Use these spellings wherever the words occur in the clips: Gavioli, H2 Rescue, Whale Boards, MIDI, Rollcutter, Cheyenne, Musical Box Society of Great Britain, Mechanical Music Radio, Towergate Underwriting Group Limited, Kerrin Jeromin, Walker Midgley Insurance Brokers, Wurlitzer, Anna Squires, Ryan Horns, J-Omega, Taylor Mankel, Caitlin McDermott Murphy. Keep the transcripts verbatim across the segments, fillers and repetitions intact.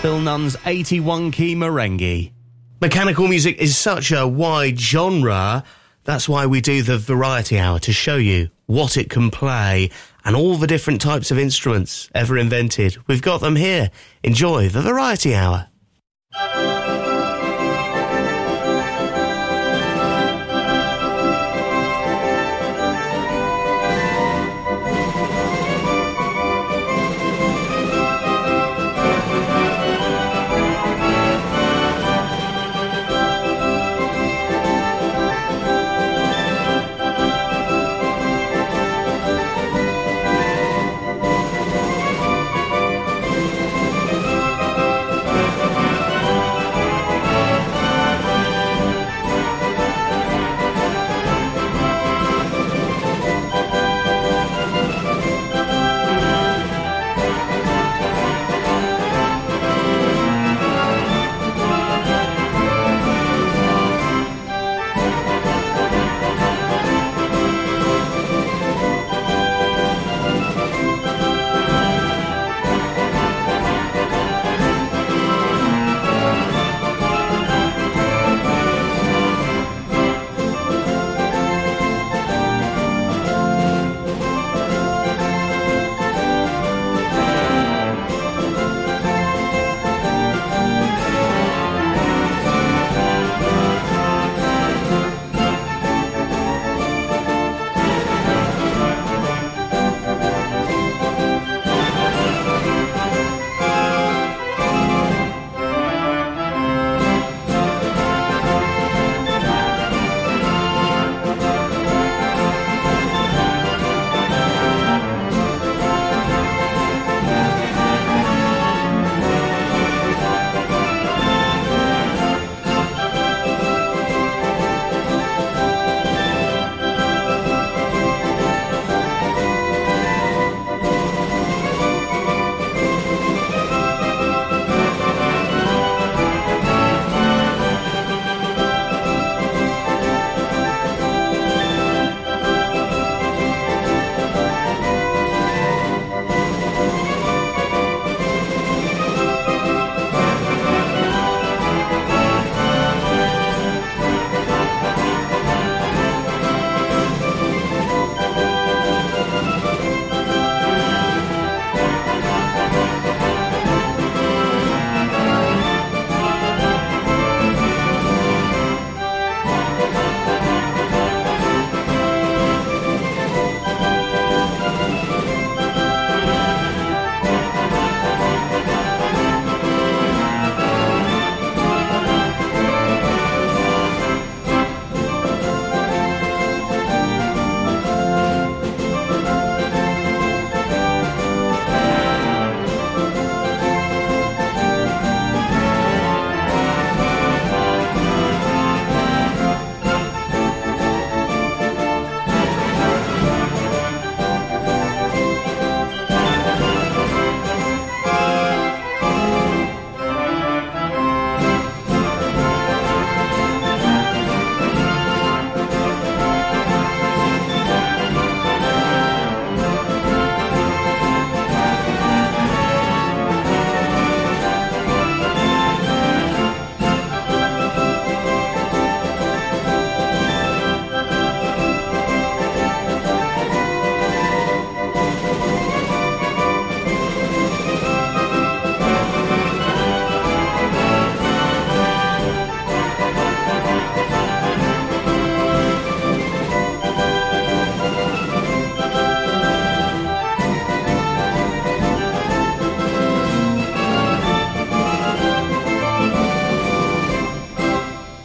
Phil Nunn's eighty-one key merengue. Mechanical music is such a wide genre, that's why we do the variety hour, to show you what it can play and all the different types of instruments ever invented. We've got them here. Enjoy the variety hour.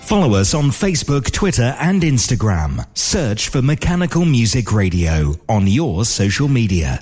Follow us on Facebook, Twitter and Instagram. Search for Mechanical Music Radio on your social media.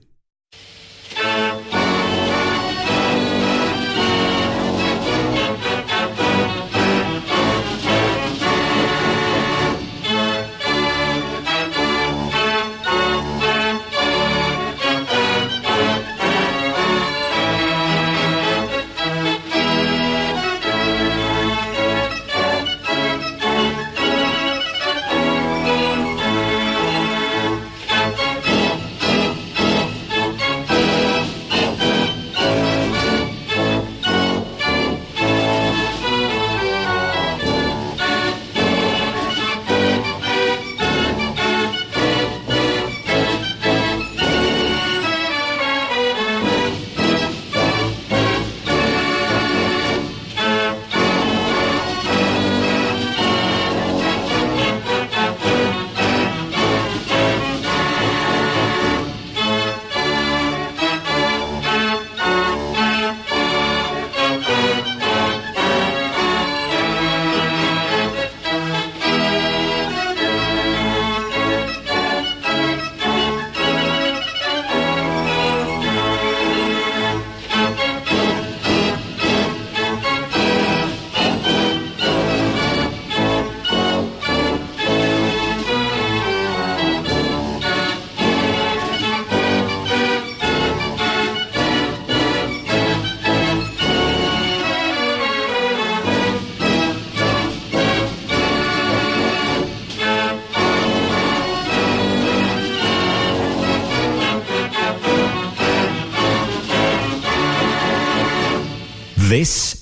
This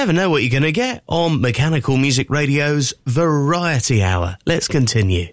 Never know what you're going to get on Mechanical Music Radio's Variety Hour. Let's continue.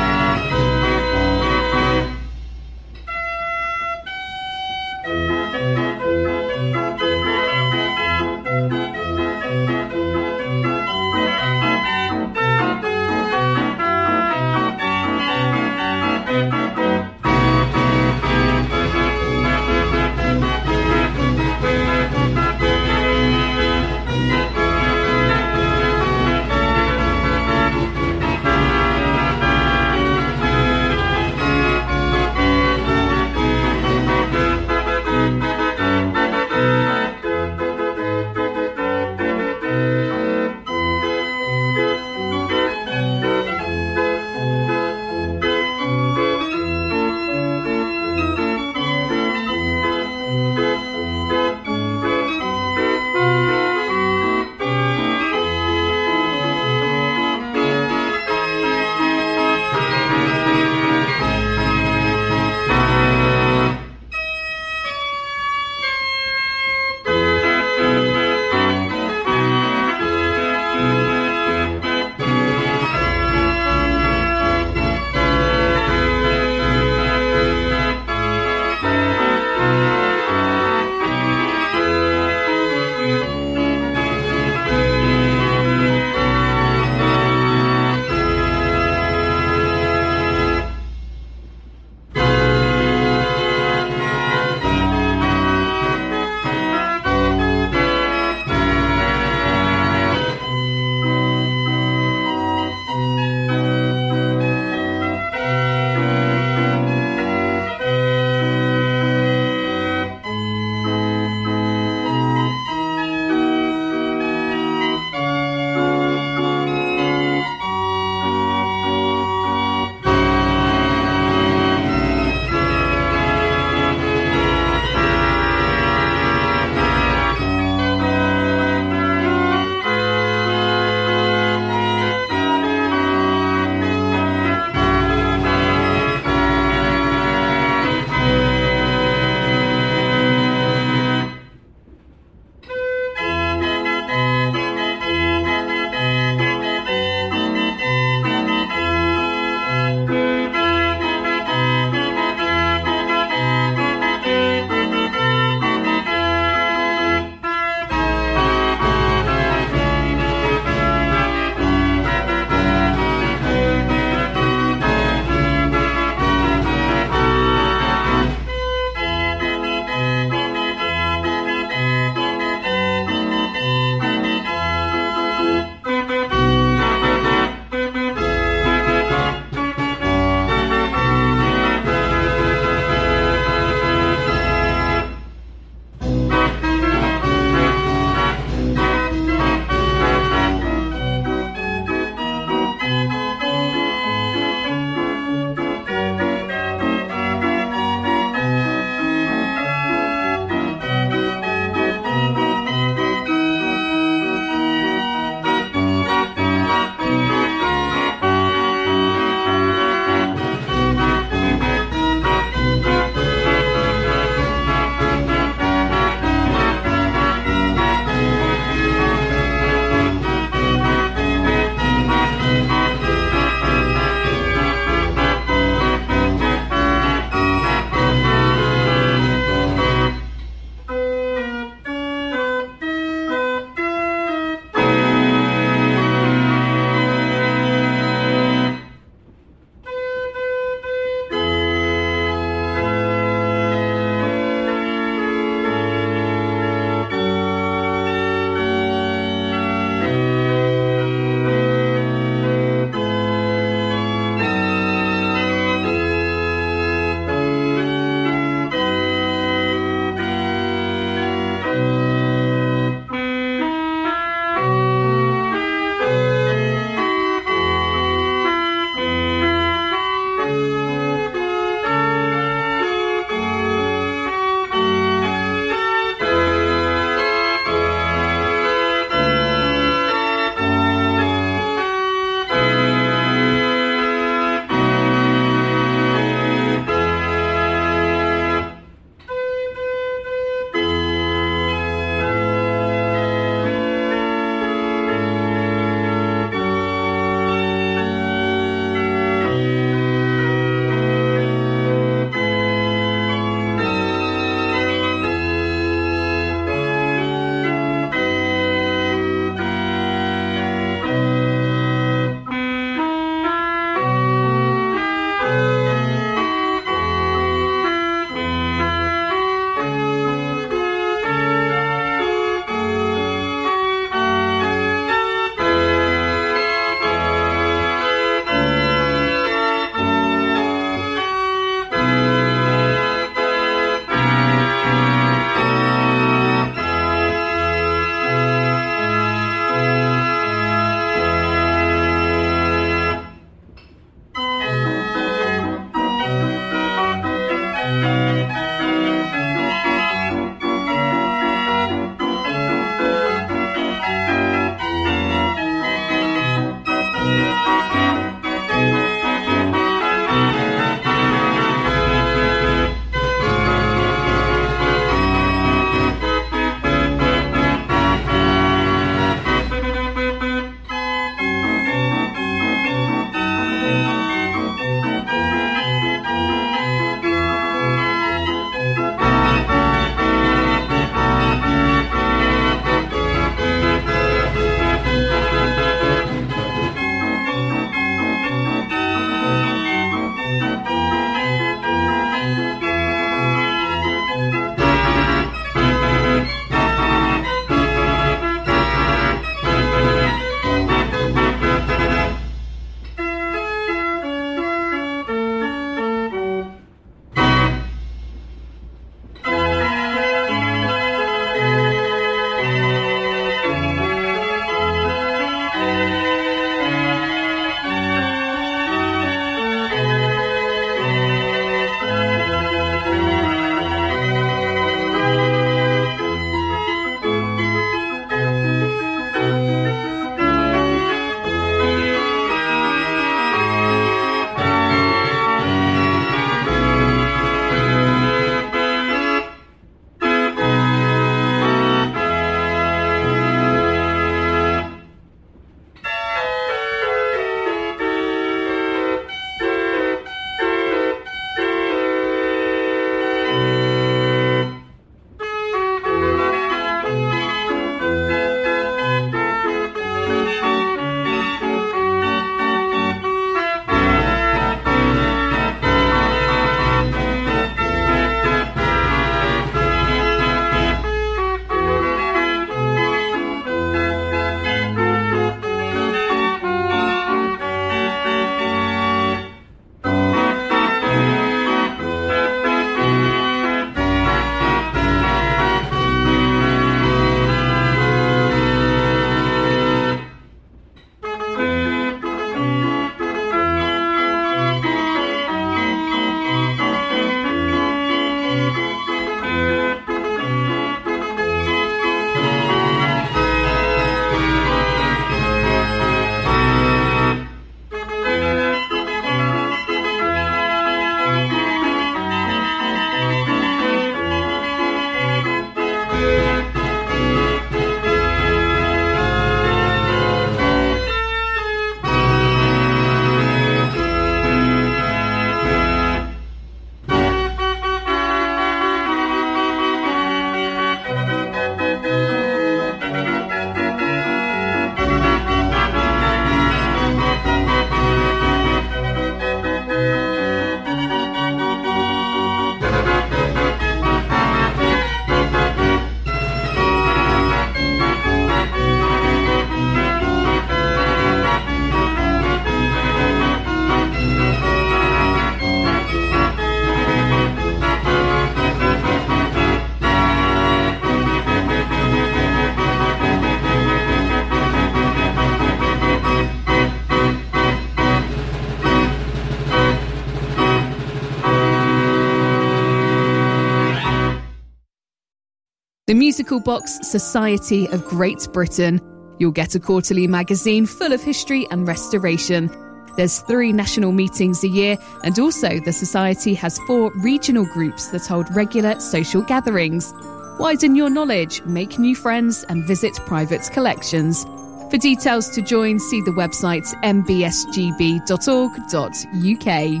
the Musical Box Society of Great Britain. You'll get a quarterly magazine full of history and restoration. There's three national meetings a year, and also the Society has four regional groups that hold regular social gatherings. Widen your knowledge, make new friends, and visit private collections. For details to join, see the website m b s g b dot org dot u k.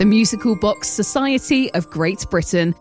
The Musical Box Society of Great Britain.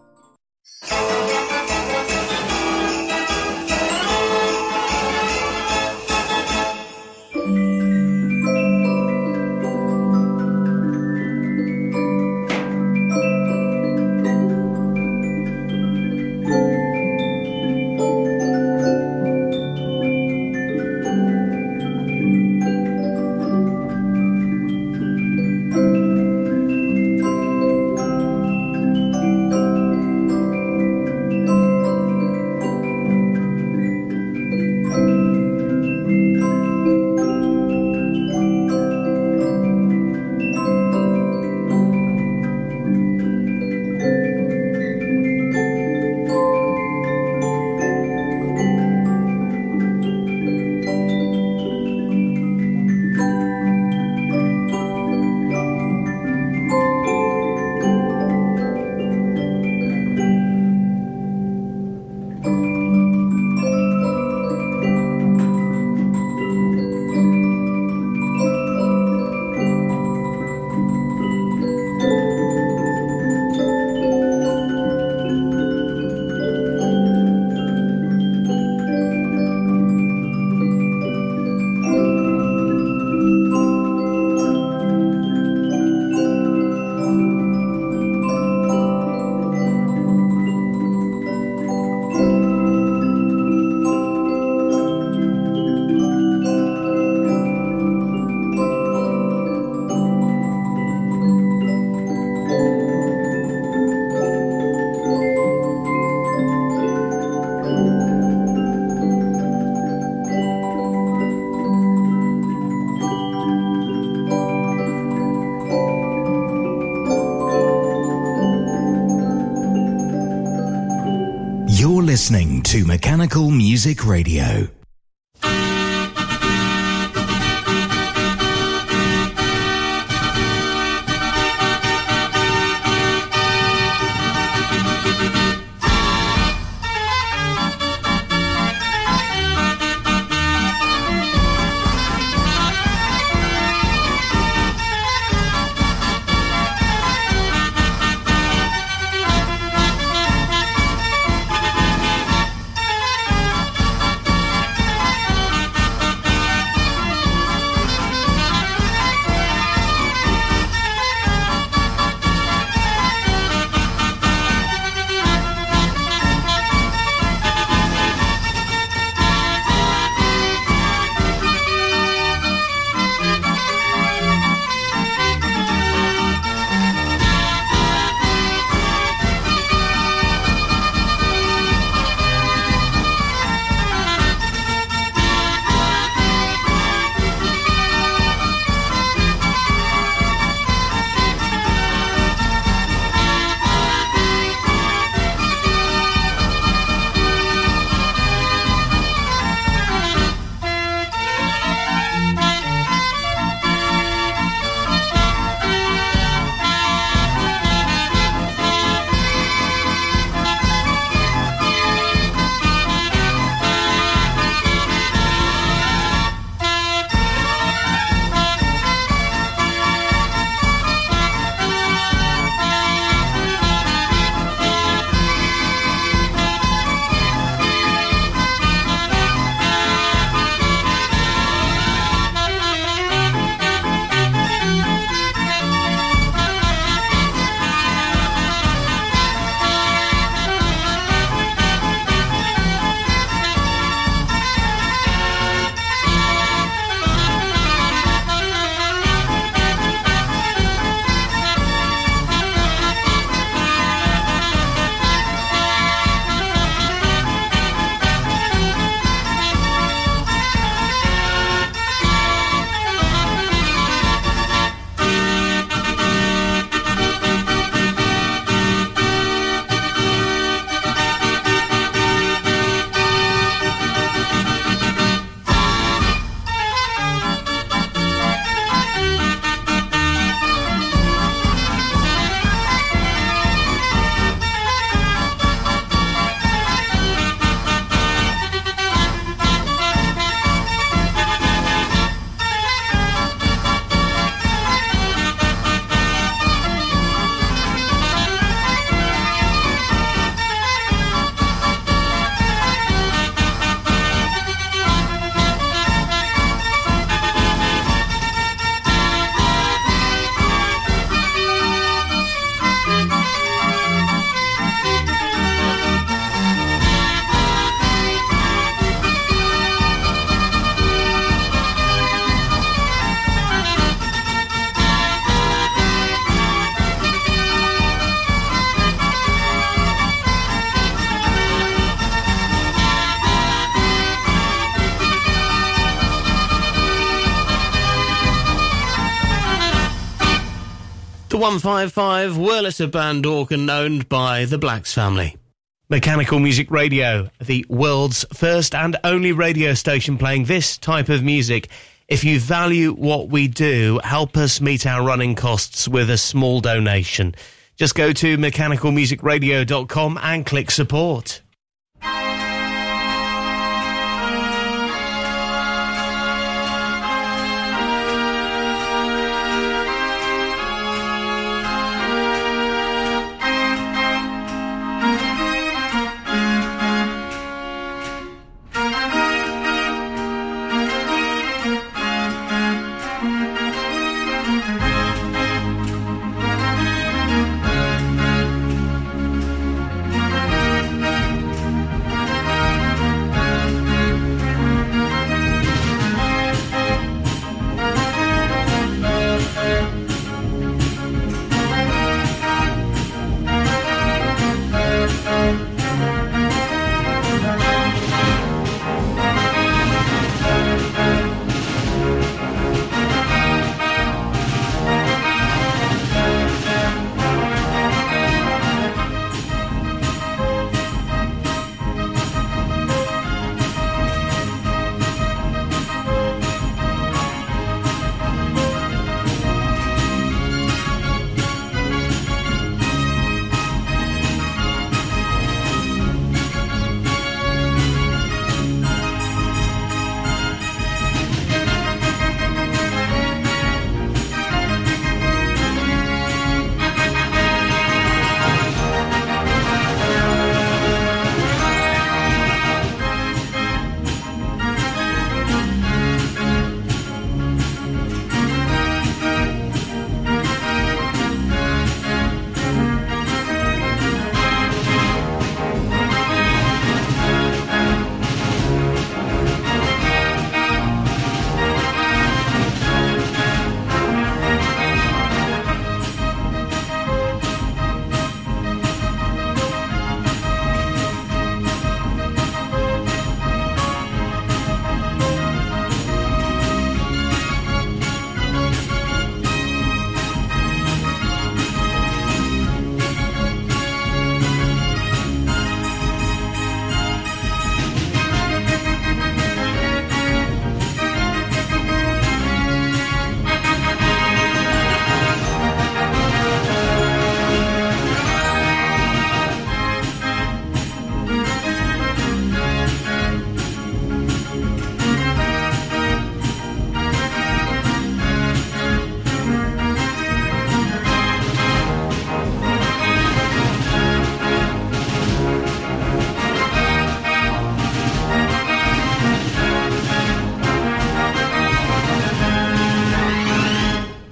Listening to Mechanical Music Radio. The one five five Wurlitzer band organ owned by the Blacks family. Mechanical Music Radio, the world's first and only radio station playing this type of music. If you value what we do, help us meet our running costs with a small donation. Just go to mechanical music radio dot com and click support.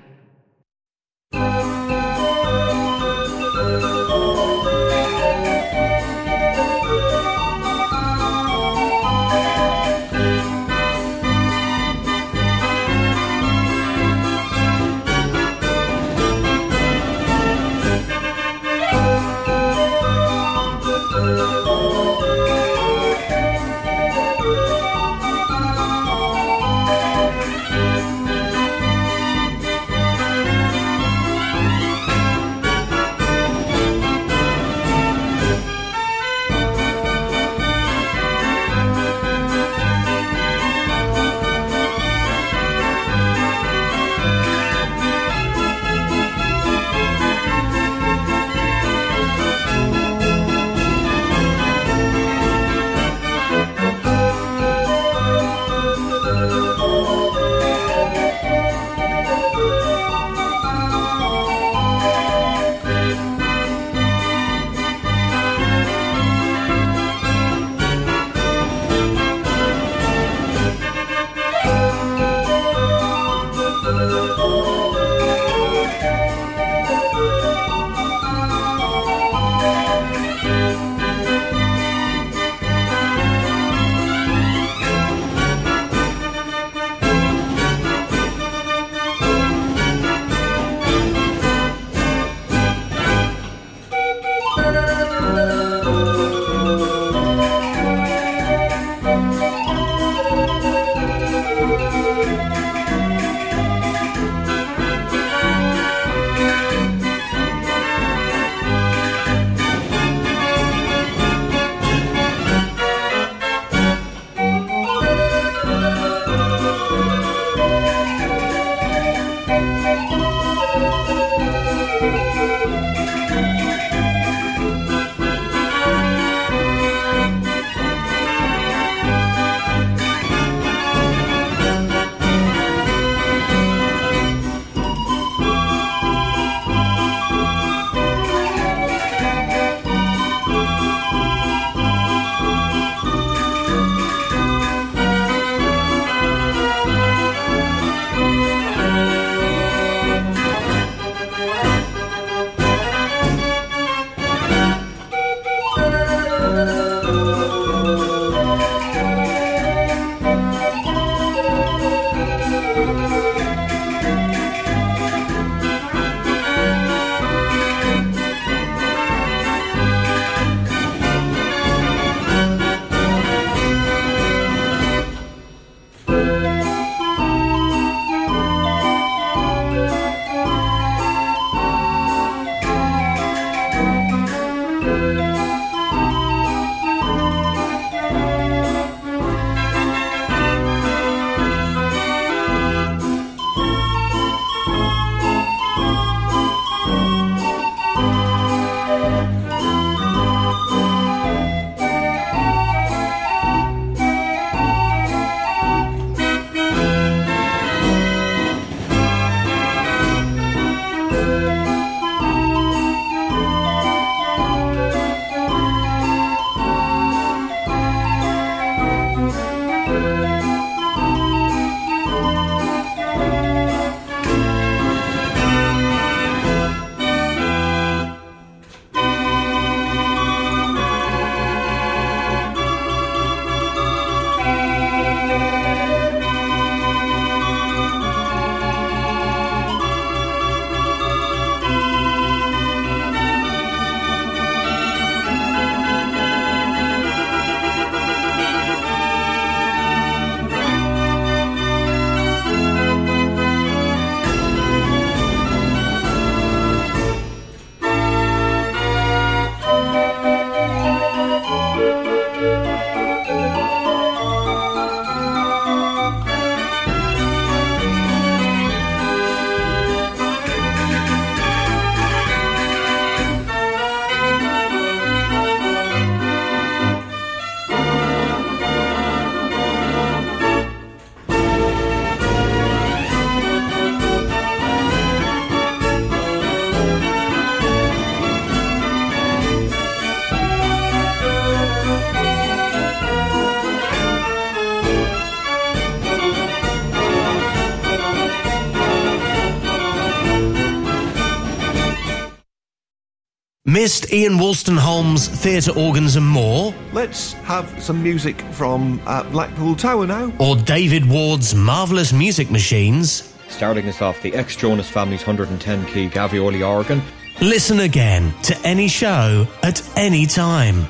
missed Ian Wolstenholme's theatre organs and more. Let's have some music from uh, Blackpool Tower now. Or David Ward's marvellous music machines. Starting us off, the ex-Jonas Family's one hundred ten key Gavioli organ. Listen again to any show at any time.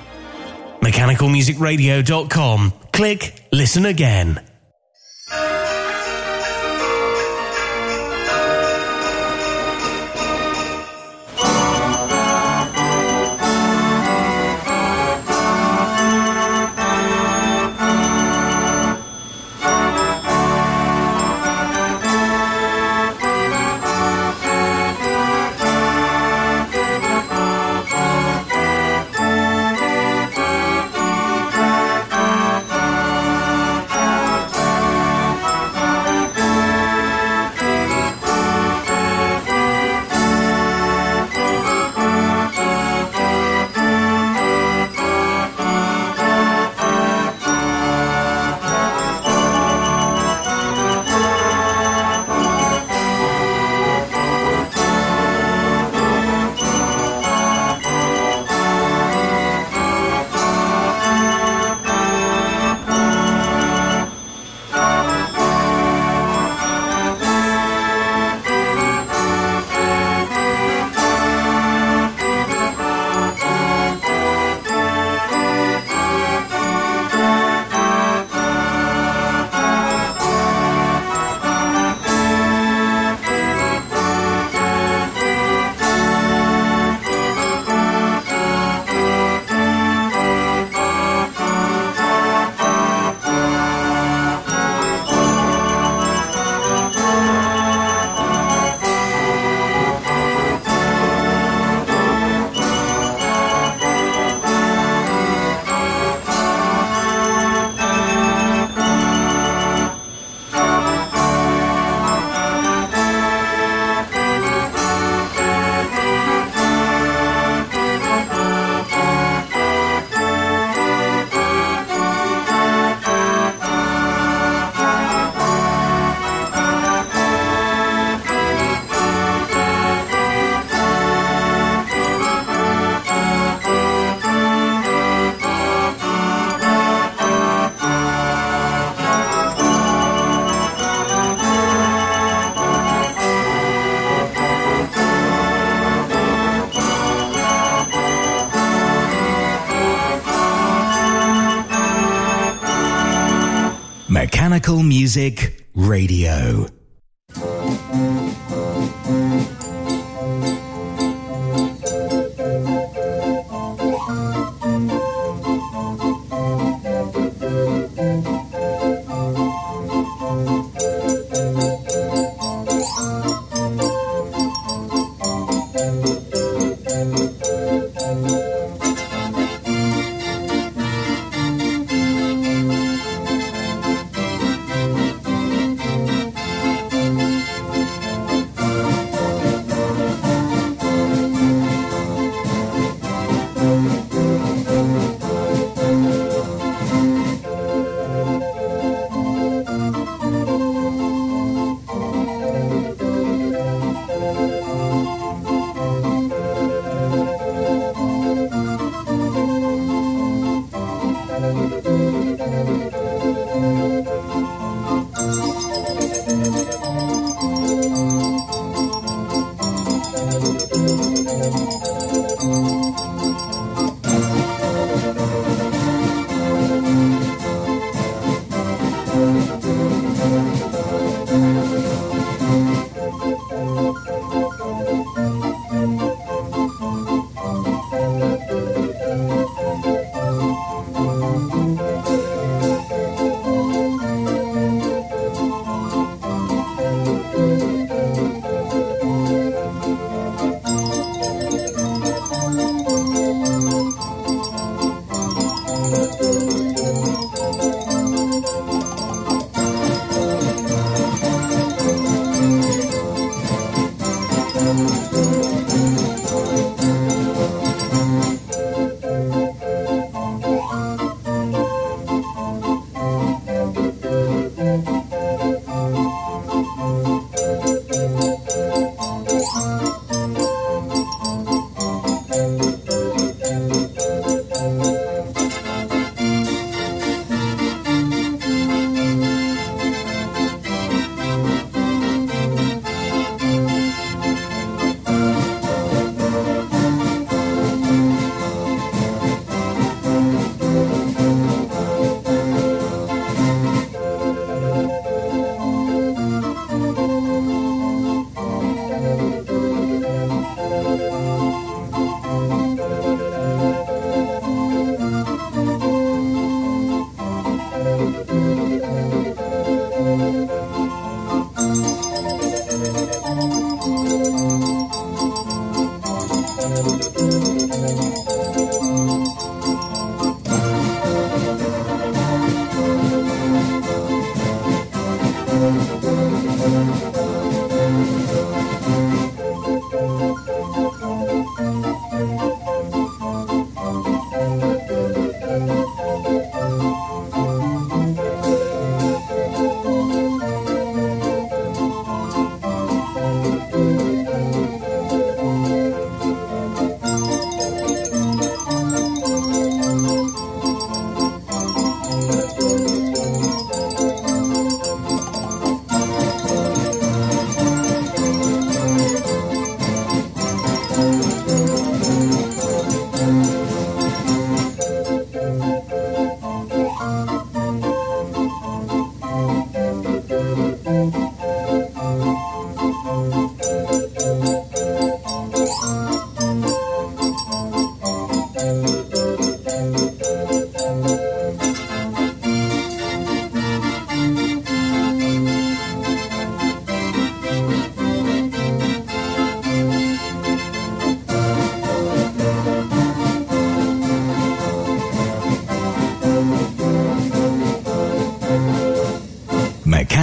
mechanical music radio dot com. Click Listen Again. Mechanical Music Radio.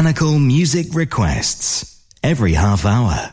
mechanical music requests every half hour.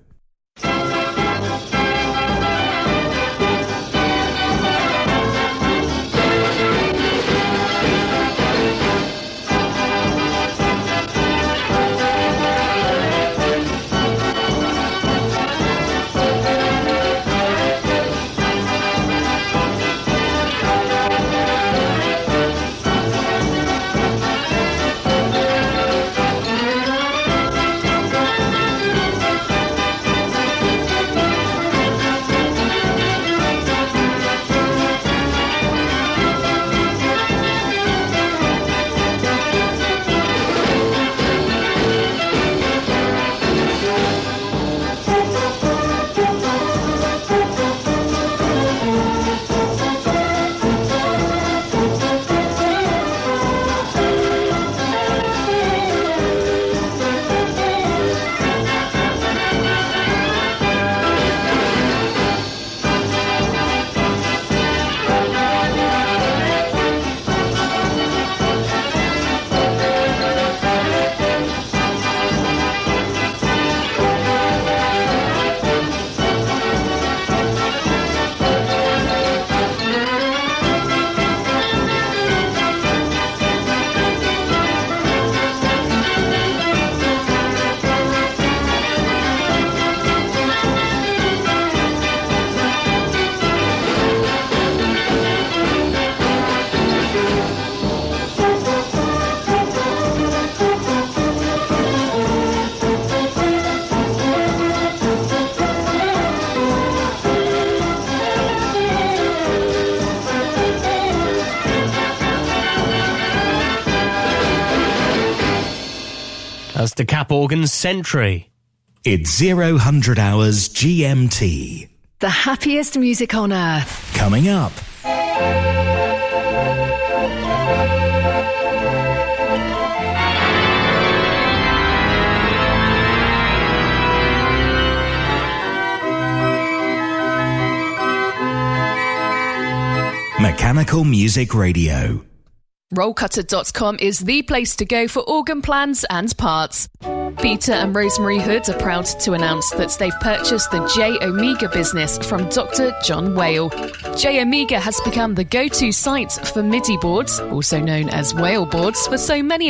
That's the Cap Organ Sentry. It's zero hundred hours G M T. The happiest music on earth. Coming up. Mechanical Music Radio. Rollcutter dot com is the place to go for organ plans and parts. Peter and Rosemary Hood are proud to announce that they've purchased the J-Omega business from Doctor John Whale. J-Omega has become the go-to site for MIDI boards, also known as Whale Boards, for so many of